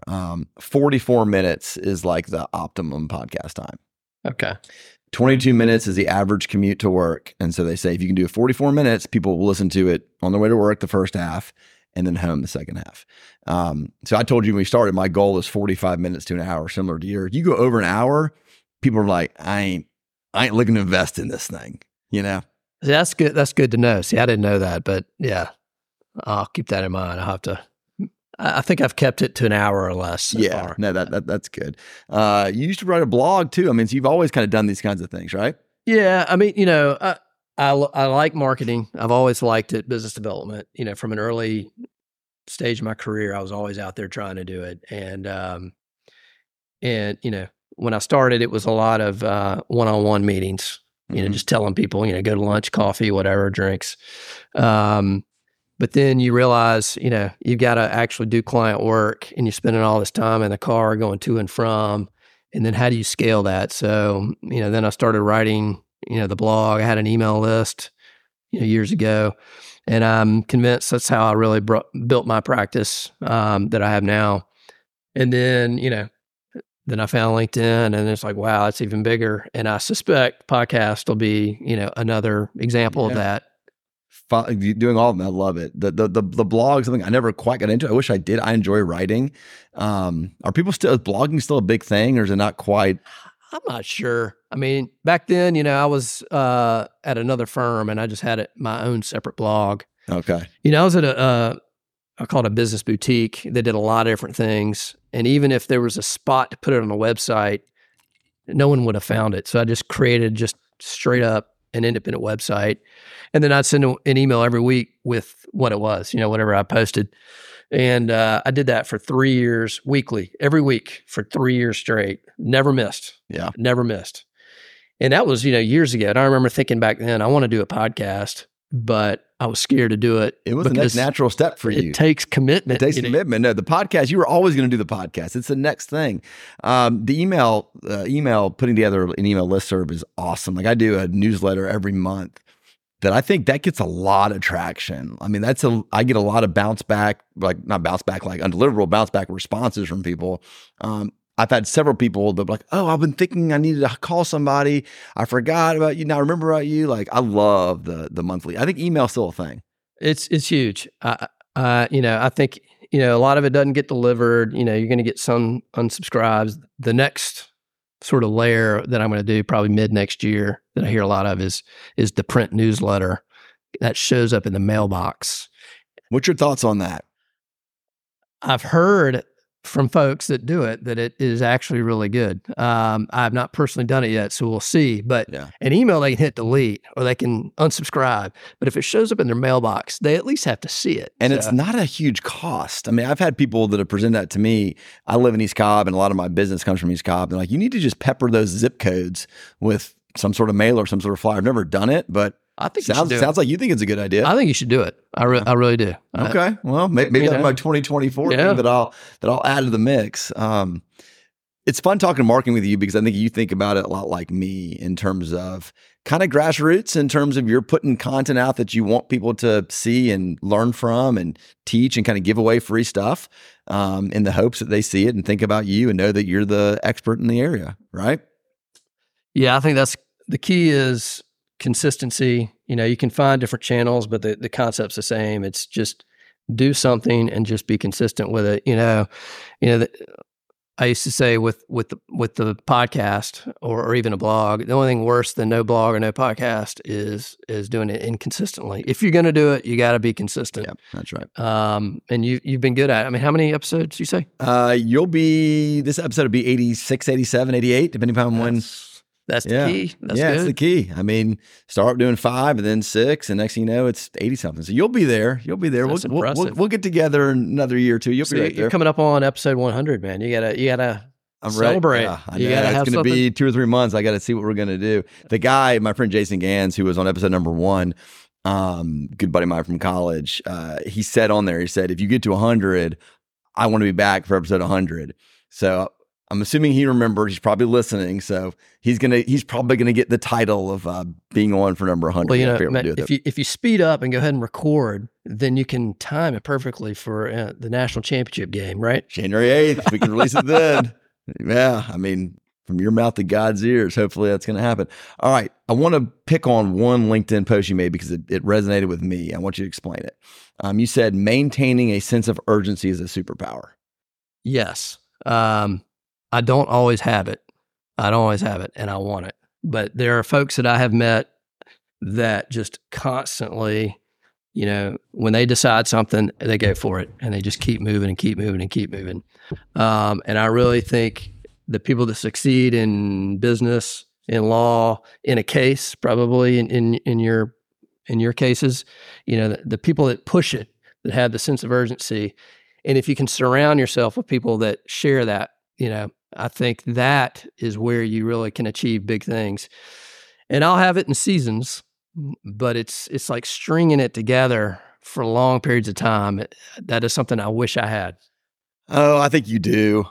44 minutes is like the optimum podcast time. Okay. 22 minutes is the average commute to work. And so they say if you can do 44 minutes, people will listen to it on their way to work the first half and then home the second half. So I told you when we started, my goal is 45 minutes to an hour, similar to yours. You go over an hour, people are like, I ain't looking to invest in this thing, you know? See, that's good. That's good to know. See, I didn't know that, but yeah, I'll keep that in mind. I think I've kept it to an hour or less so far. No, that's good. You used to write a blog too. I mean, so you've always kind of done these kinds of things, right? Yeah. I mean, you know, I like marketing. I've always liked it, business development. You know, from an early stage of my career, I was always out there trying to do it. And you know, when I started, it was a lot of one-on-one meetings, you know, just telling people, you know, go to lunch, coffee, whatever, drinks. But then you realize, you know, you've got to actually do client work and you're spending all this time in the car going to and from, and then how do you scale that? So, you know, then I started writing, you know, the blog. I had an email list, you know, years ago, and I'm convinced that's how I really built my practice that I have now. And then, you know, then I found LinkedIn, and it's like, wow, that's even bigger. And I suspect podcast will be, you know, another example of that. Doing all of them, I love it. The blog, something I never quite got into. I wish I did. I enjoy writing. Are people is blogging still a big thing, or is it not quite? I'm not sure. I mean, back then, you know, I was at another firm, and I just had my own separate blog. Okay. You know, I was at I called it a business boutique. They did a lot of different things, and even if there was a spot to put it on a website, no one would have found it. So I just created just straight up an independent website. And then I'd send an email every week with what it was, you know, whatever I posted. And I did that for 3 years weekly, every week for 3 years straight. Never missed. Yeah. Never missed. And that was, you know, years ago. And I remember thinking back then, I want to do a podcast, but I was scared to do it. It was the next natural step for you. It takes commitment. It takes commitment. No, the podcast, you were always going to do the podcast. It's the next thing. The email, putting together an email listserv is awesome. Like, I do a newsletter every month that I think that gets a lot of traction. I mean, I get a lot of bounce back responses from people. I've had several people that were like, oh, I've been thinking I needed to call somebody. I forgot about you. Now I remember about you. Like, I love the monthly. I think email's still a thing. It's huge. You know, I think, you know, a lot of it doesn't get delivered. You know, you're going to get some unsubscribes. The next sort of layer that I'm going to do probably mid next year that I hear a lot of is the print newsletter that shows up in the mailbox. What's your thoughts on that? I've heard from folks that do it, that it is actually really good. I've not personally done it yet, so we'll see. But an email, they can hit delete or they can unsubscribe. But if it shows up in their mailbox, they at least have to see it. And it's not a huge cost. I mean, I've had people that have presented that to me. I live in East Cobb, and a lot of my business comes from East Cobb. They're like, you need to just pepper those zip codes with some sort of mail or some sort of flyer. I've never done it, but I think sounds like you think it's a good idea. I think you should do it. I really do. Okay. Well, maybe that's my 2024 thing that I'll add to the mix. It's fun talking marketing with you because I think you think about it a lot like me in terms of kind of grassroots, in terms of you're putting content out that you want people to see and learn from and teach and kind of give away free stuff in the hopes that they see it and think about you and know that you're the expert in the area, right? Yeah, I think that's the key is consistency. You know, you can find different channels, but the concept's the same. It's just do something and just be consistent with it. You know, I used to say with the podcast or even a blog, the only thing worse than no blog or no podcast is doing it inconsistently. If you're going to do it, you got to be consistent. Yeah, that's right. And you've been good at it. I mean, how many episodes do you say? This episode will be 86, 87, 88, depending upon when. That's the key. That's good. It's the key. I mean, start doing 5 and then 6, and next thing you know, it's 80-something. So you'll be there. That's impressive. We'll get together in another year or two. You're coming up on episode 100, man. You gotta I'm celebrate. Ready. You gotta have it's going to be 2 or 3 months. I got to see what we're going to do. The guy, my friend Jason Gans, who was on episode number 1, good buddy of mine from college, he said on there, he said, if you get to 100, I want to be back for episode 100. So I'm assuming he remembered. He's probably listening. So he's probably going to get the title of being on for number 100. Well, if you speed up and go ahead and record, then you can time it perfectly for the national championship game, right? January 8th. We can release it then. Yeah, I mean, from your mouth to God's ears, hopefully that's going to happen. All right, I want to pick on one LinkedIn post you made because it resonated with me. I want you to explain it. You said maintaining a sense of urgency is a superpower. Yes. I don't always have it. And I want it. But there are folks that I have met that just constantly, when they decide something, they go for it and they just keep moving and keep moving and keep moving. And I really think the people that succeed in business, in law, in a case, probably in your cases, the people that push it, that have the sense of urgency. And if you can surround yourself with people that share that, I think that is where you really can achieve big things. And I'll have it in seasons, but it's like stringing it together for long periods of time. That is something I wish I had. Oh, I think you do.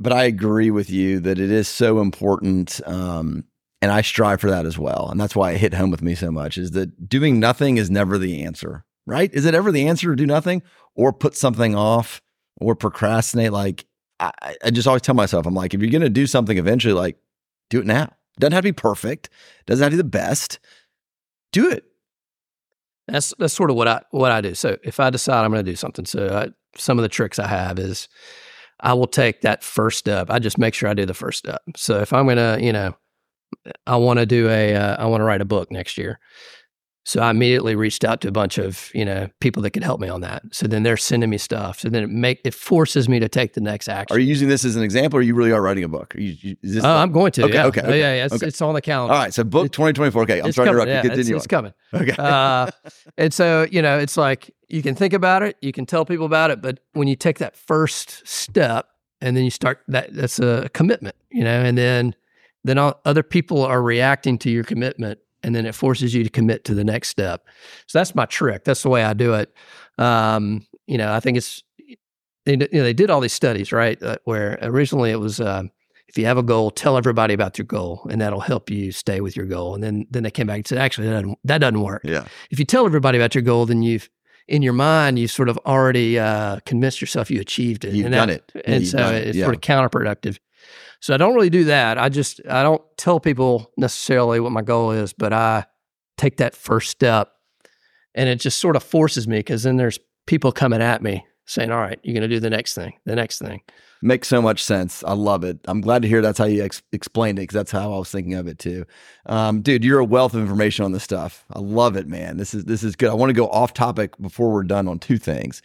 But I agree with you that it is so important. And I strive for that as well. And that's why it hit home with me so much, is that doing nothing is never the answer, right? Is it ever the answer to do nothing or put something off or procrastinate? Like, I just always tell myself, I'm like, if you're going to do something eventually, like, do it now. Doesn't have to be perfect. Doesn't have to be the best. Do it. That's sort of what I do. So if I decide I'm going to do something, some of the tricks I have is I will take that first step. I just make sure I do the first step. So if I'm going to, I want to do I want to write a book next year. So I immediately reached out to a bunch of, people that could help me on that. So then they're sending me stuff. So then it forces me to take the next action. Are you using this as an example, or you really are writing a book? I'm going to. Okay, yeah. Okay. Yeah, yeah. It's on the calendar. All right. So book 2024. Okay. I'm sorry to interrupt you. Continue. It's coming. Okay. And so, it's like, you can think about it, you can tell people about it, but when you take that first step and then you start that's a commitment, and then other people are reacting to your commitment. And then it forces you to commit to the next step. So that's my trick. That's the way I do it. I think it's, they did all these studies, right? Where originally it was, if you have a goal, tell everybody about your goal, and that'll help you stay with your goal. And then they came back and said, actually, that doesn't work. Yeah. If you tell everybody about your goal, then in your mind, you sort of already convinced yourself you achieved it. It's sort of counterproductive. So I don't really do that. I don't tell people necessarily what my goal is, but I take that first step, and it just sort of forces me, because then there's people coming at me saying, all right, you're going to do the next thing. Makes so much sense. I love it. I'm glad to hear that's how you explained it, because that's how I was thinking of it too. Dude, you're a wealth of information on this stuff. I love it, man. This is good. I want to go off topic before we're done on 2 things.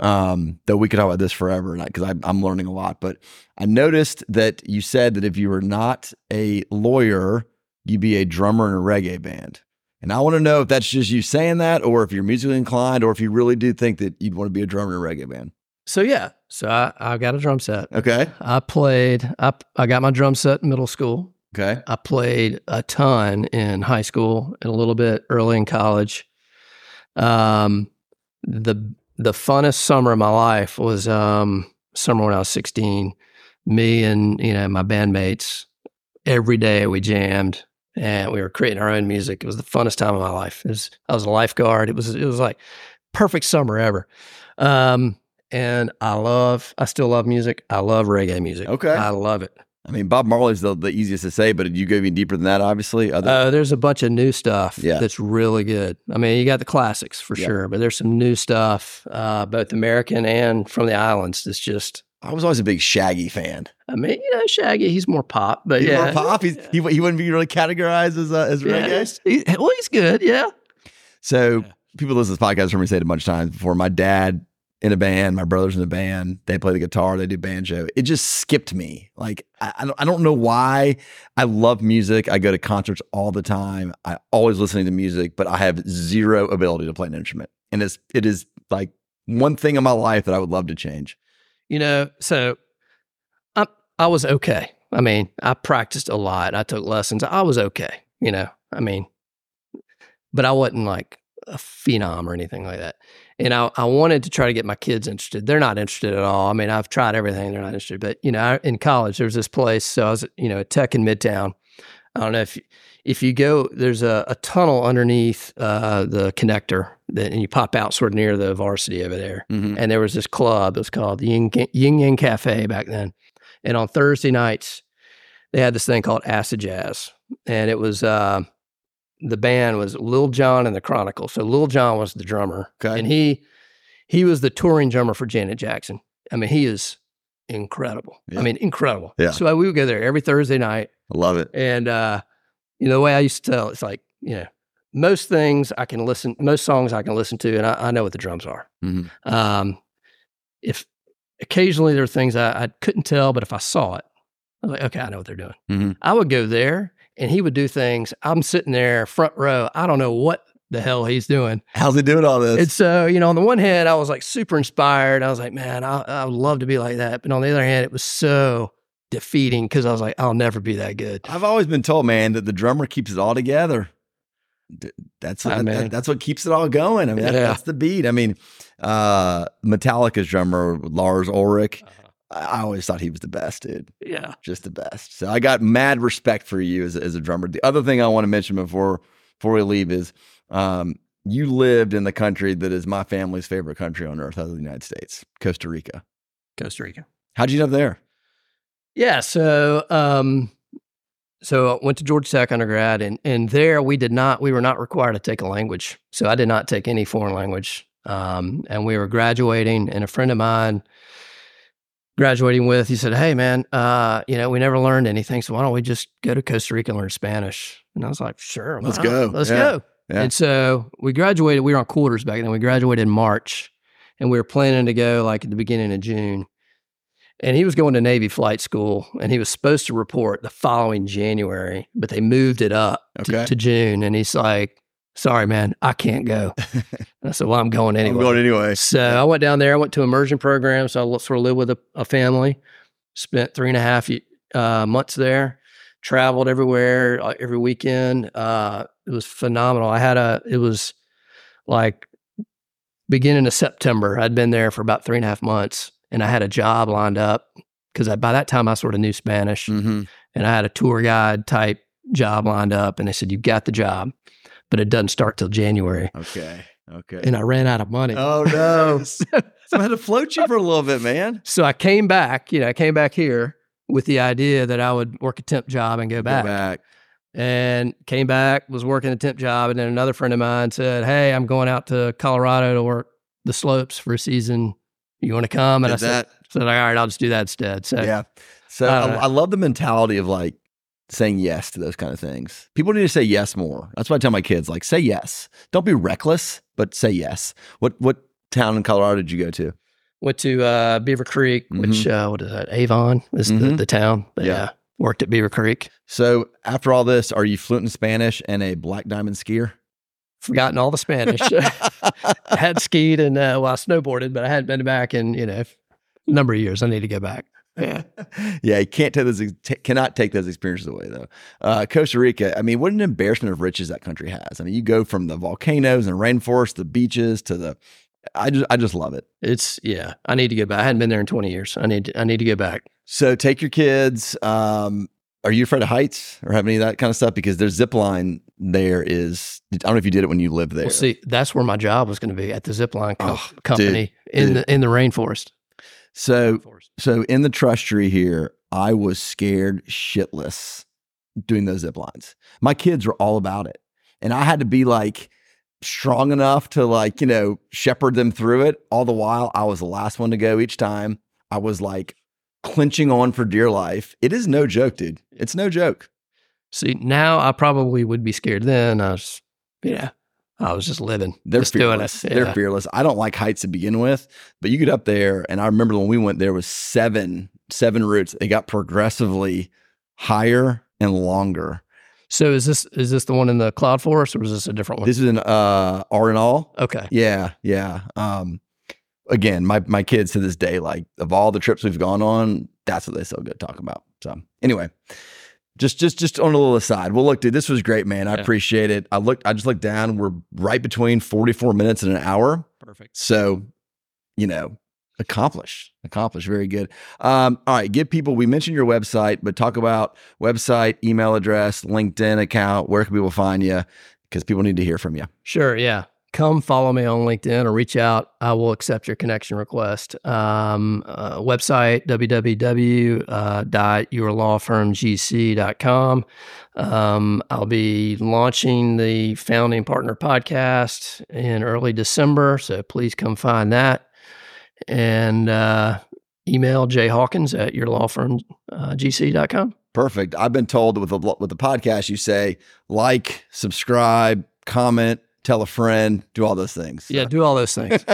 Though we could talk about this forever, because I'm learning a lot, but I noticed that you said that if you were not a lawyer, you'd be a drummer in a reggae band. And I want to know if that's just you saying that, or if you're musically inclined, or if you really do think that you'd want to be a drummer in a reggae band. So yeah, I got a drum set. Okay. I got my drum set in middle school. Okay. I played a ton in high school and a little bit early in college. The funnest summer of my life was summer when I was 16. Me and my bandmates, every day we jammed and we were creating our own music. It was the funnest time of my life. I was a lifeguard. It was like perfect summer ever. And I still love music. I love reggae music. Okay, I love it. I mean, Bob Marley's the easiest to say, but you go even deeper than that, obviously. There's a bunch of new stuff that's really good. I mean, you got the classics for sure, but there's some new stuff, both American and from the islands. It's just... I was always a big Shaggy fan. I mean, Shaggy, he's more pop, but He's more pop? He wouldn't be really categorized as reggae? He's good, yeah. So people listen to this podcast heard me say it a bunch of times before. My dad... in a band, my brother's in a band, they play the guitar, they do banjo. It just skipped me. Like, I don't know why. I love music. I go to concerts all the time. I always listening to music, but I have zero ability to play an instrument. And it is like one thing in my life that I would love to change. So I was okay. I mean, I practiced a lot. I took lessons. I was okay, you know, I mean, but I wasn't like a phenom or anything like that. And I wanted to try to get my kids interested. They're not interested at all. I mean, I've tried everything. They're not interested. But, you know, in college, there was this place. So I was, you know, at Tech in Midtown. I don't know if you go, there's a tunnel underneath the connector that, and you pop out sort of near the Varsity over there. Mm-hmm. And there was this club. It was called the Ying Yang Cafe back then. And on Thursday nights, they had this thing called acid jazz. And it was, the band was Lil John and the Chronicle. So Lil John was the drummer. Okay. And he was the touring drummer for Janet Jackson. I mean, he is incredible. Yeah. I mean, incredible. Yeah. So we would go there every Thursday night. I love it. And, you know, the way I used to tell, it's like, you know, most songs I can listen to, and I know what the drums are. Mm-hmm. If occasionally there were things I couldn't tell, but if I saw it, I was like, okay, I know what they're doing. Mm-hmm. I would go there, and he would do things. I'm sitting there front row. I don't know what the hell he's doing. How's he doing all this? And so, you know, on the one hand, I was like super inspired. I was like, man, I would love to be like that. But on the other hand, it was so defeating because I was like, I'll never be that good. I've always been told, man, that the drummer keeps it all together. That's what keeps it all going. I mean, that's the beat. I mean, Metallica's drummer, Lars Ulrich, I always thought he was the best, dude. Yeah. Just the best. So I got mad respect for you as a drummer. The other thing I want to mention before we leave is you lived in the country that is my family's favorite country on earth, other than the United States, Costa Rica. How'd you end up there? Yeah. So I went to Georgia Tech undergrad, and there we were not required to take a language. So I did not take any foreign language. And we were graduating, and a friend of mine graduating with, he said, hey man, you know, we never learned anything. So why don't we just go to Costa Rica and learn Spanish? And I was like, sure. Let's go. Yeah. And so we graduated, we were on quarters back then. We graduated in March, and we were planning to go like at the beginning of June. And he was going to Navy flight school, and he was supposed to report the following January, but they moved it up to June. And he's like, sorry, man, I can't go. And I said, well, I'm going anyway. So I went down there. I went to immersion program. So I sort of lived with a family, spent 3.5 months there, traveled everywhere, every weekend. It was phenomenal. It was like beginning of September. I'd been there for about 3.5 months. And I had a job lined up because by that time I sort of knew Spanish, mm-hmm. and I had a tour guide type job lined up, and they said, you got the job, but it doesn't start till January. Okay. And I ran out of money. Oh no. So I had to float you for a little bit, man. So I came back, I came back here with the idea that I would work a temp job and go back. And came back, was working a temp job. And then another friend of mine said, hey, I'm going out to Colorado to work the slopes for a season. You want to come? And I said, all right, I'll just do that instead. So yeah. So I love the mentality of like saying yes to those kind of things. People need to say yes more. That's why I tell my kids, like, say yes. Don't be reckless, but say yes. What town in Colorado did you go to? Went to Beaver Creek, mm-hmm. which what is that? Avon is mm-hmm. the town. But yeah, worked at Beaver Creek. So after all this, are you fluent in Spanish and a black diamond skier? Forgotten all the Spanish. I had skied and I snowboarded, but I hadn't been back in a number of years. I need to go back. Yeah, you cannot take those experiences away though. Costa Rica, I mean, what an embarrassment of riches that country has. I mean, you go from the volcanoes and rainforest, the beaches to the. I just love it. I need to go back. I hadn't been there in 20 years. I need to go back. So take your kids. Are you afraid of heights or have any of that kind of stuff? Because their zip line there is, I don't know if you did it when you lived there. Well, see, that's where my job was going to be, at the zip line company in the rainforest. So in the trust tree here, I was scared shitless doing those zip lines. My kids were all about it. And I had to be like strong enough to like, shepherd them through it. All the while, I was the last one to go each time. I was like, clinching on for dear life. It is no joke, dude. It's no joke. See, now I probably would be scared then. I was just living. They're just fearless. Yeah. They're fearless. I don't like heights to begin with, but you get up there, and I remember when we went, there was seven routes. They got progressively higher and longer. So is this the one in the cloud forest, or is this a different one? This is in Arenal. Okay. Yeah. Again, my kids to this day, like of all the trips we've gone on, That's what they so good talk about. So anyway, just on a little aside. Well, look, dude, this was great, man. I appreciate it. I just looked down. We're right between 44 minutes and an hour. Perfect. So, you know, accomplished. Very good. All right. Give people, we mentioned your website, but talk about website, email address, LinkedIn account. Where can people find you? Because people need to hear from you. Sure. Yeah. Come follow me on LinkedIn or reach out. I will accept your connection request. Website, www.yourlawfirmgc.com. I'll be launching the Founding Partner Podcast in early December, so please come find that. And email jhawkins@yourlawfirmgc.com. Perfect. I've been told with the podcast, you say like, subscribe, comment, tell a friend, do all those things. Yeah, do all those things.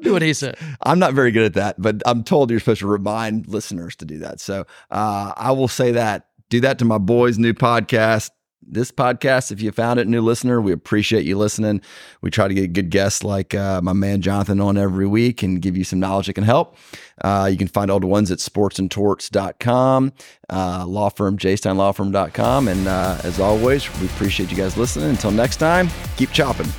Do what he said. I'm not very good at that, but I'm told you're supposed to remind listeners to do that. So I will say that. Do that to my boys' new podcast. This podcast, if you found it, new listener, we appreciate you listening. We try to get good guests like my man Jonathan on every week and give you some knowledge that can help. You can find all the ones at sportsandtorts.com, law firm, jsteinlawfirm.com. And as always, we appreciate you guys listening. Until next time, keep chopping.